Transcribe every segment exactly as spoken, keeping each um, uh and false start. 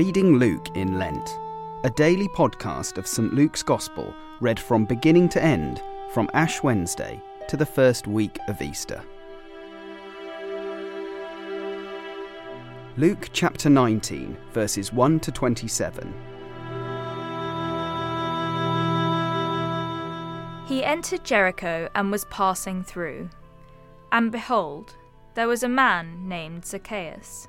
Reading Luke in Lent, a daily podcast of St Luke's Gospel read from beginning to end, from Ash Wednesday to the first week of Easter. Luke chapter nineteen, verses one to twenty-seven. He entered Jericho and was passing through. And behold, there was a man named Zacchaeus.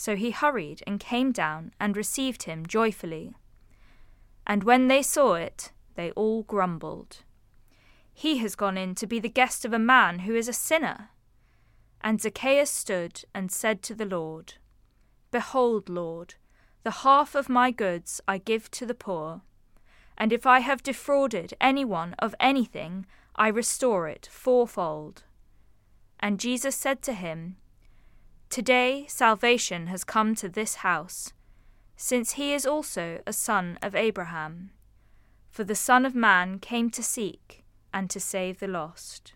So he hurried and came down and received him joyfully. And when they saw it, they all grumbled, "He has gone in to be the guest of a man who is a sinner." And Zacchaeus stood and said to the Lord, "Behold, Lord, the half of my goods I give to the poor, and if I have defrauded anyone of anything, I restore it fourfold." And Jesus said to him, "Today salvation has come to this house, since he is also a son of Abraham. For the Son of Man came to seek and to save the lost."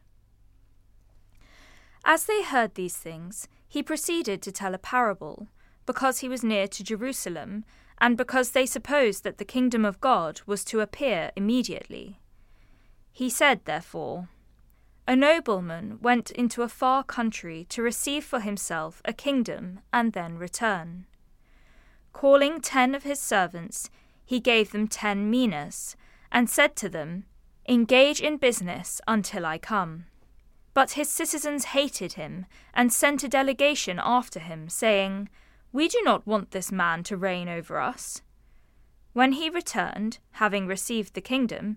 As they heard these things, he proceeded to tell a parable, because he was near to Jerusalem, and because they supposed that the kingdom of God was to appear immediately. He said, therefore, "A nobleman went into a far country to receive for himself a kingdom and then return. Calling ten of his servants, he gave them ten minas, and said to them, 'Engage in business until I come.' But his citizens hated him and sent a delegation after him, saying, 'We do not want this man to reign over us.' When he returned, having received the kingdom,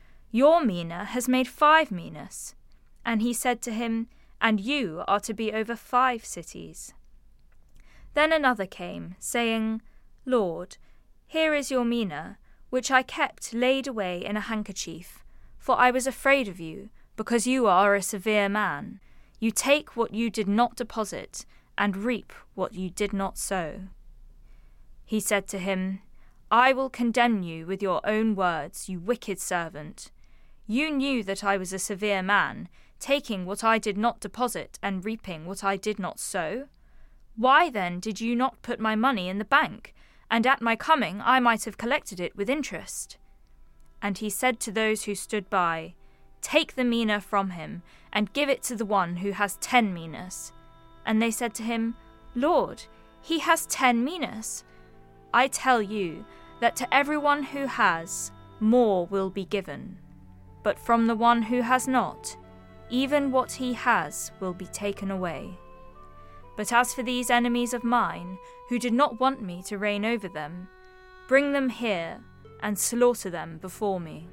your mina has made five minas.' And he said to him, 'And you are to be over five cities.' Then another came, saying, 'Lord, here is your mina, which I kept laid away in a handkerchief, for I was afraid of you, because you are a severe man. You take what you did not deposit, and reap what you did not sow.' He said to him, 'I will condemn you with your own words, you wicked servant. You knew that I was a severe man, taking what I did not deposit and reaping what I did not sow. Why then did you not put my money in the bank, and at my coming I might have collected it with interest?' And he said to those who stood by, 'Take the mina from him, and give it to the one who has ten minas.' And they said to him, 'Lord, he has ten minas.' I tell you that to everyone who has, more will be given, but from the one who has not, even what he has will be taken away. But as for these enemies of mine, who did not want me to reign over them, bring them here and slaughter them before me."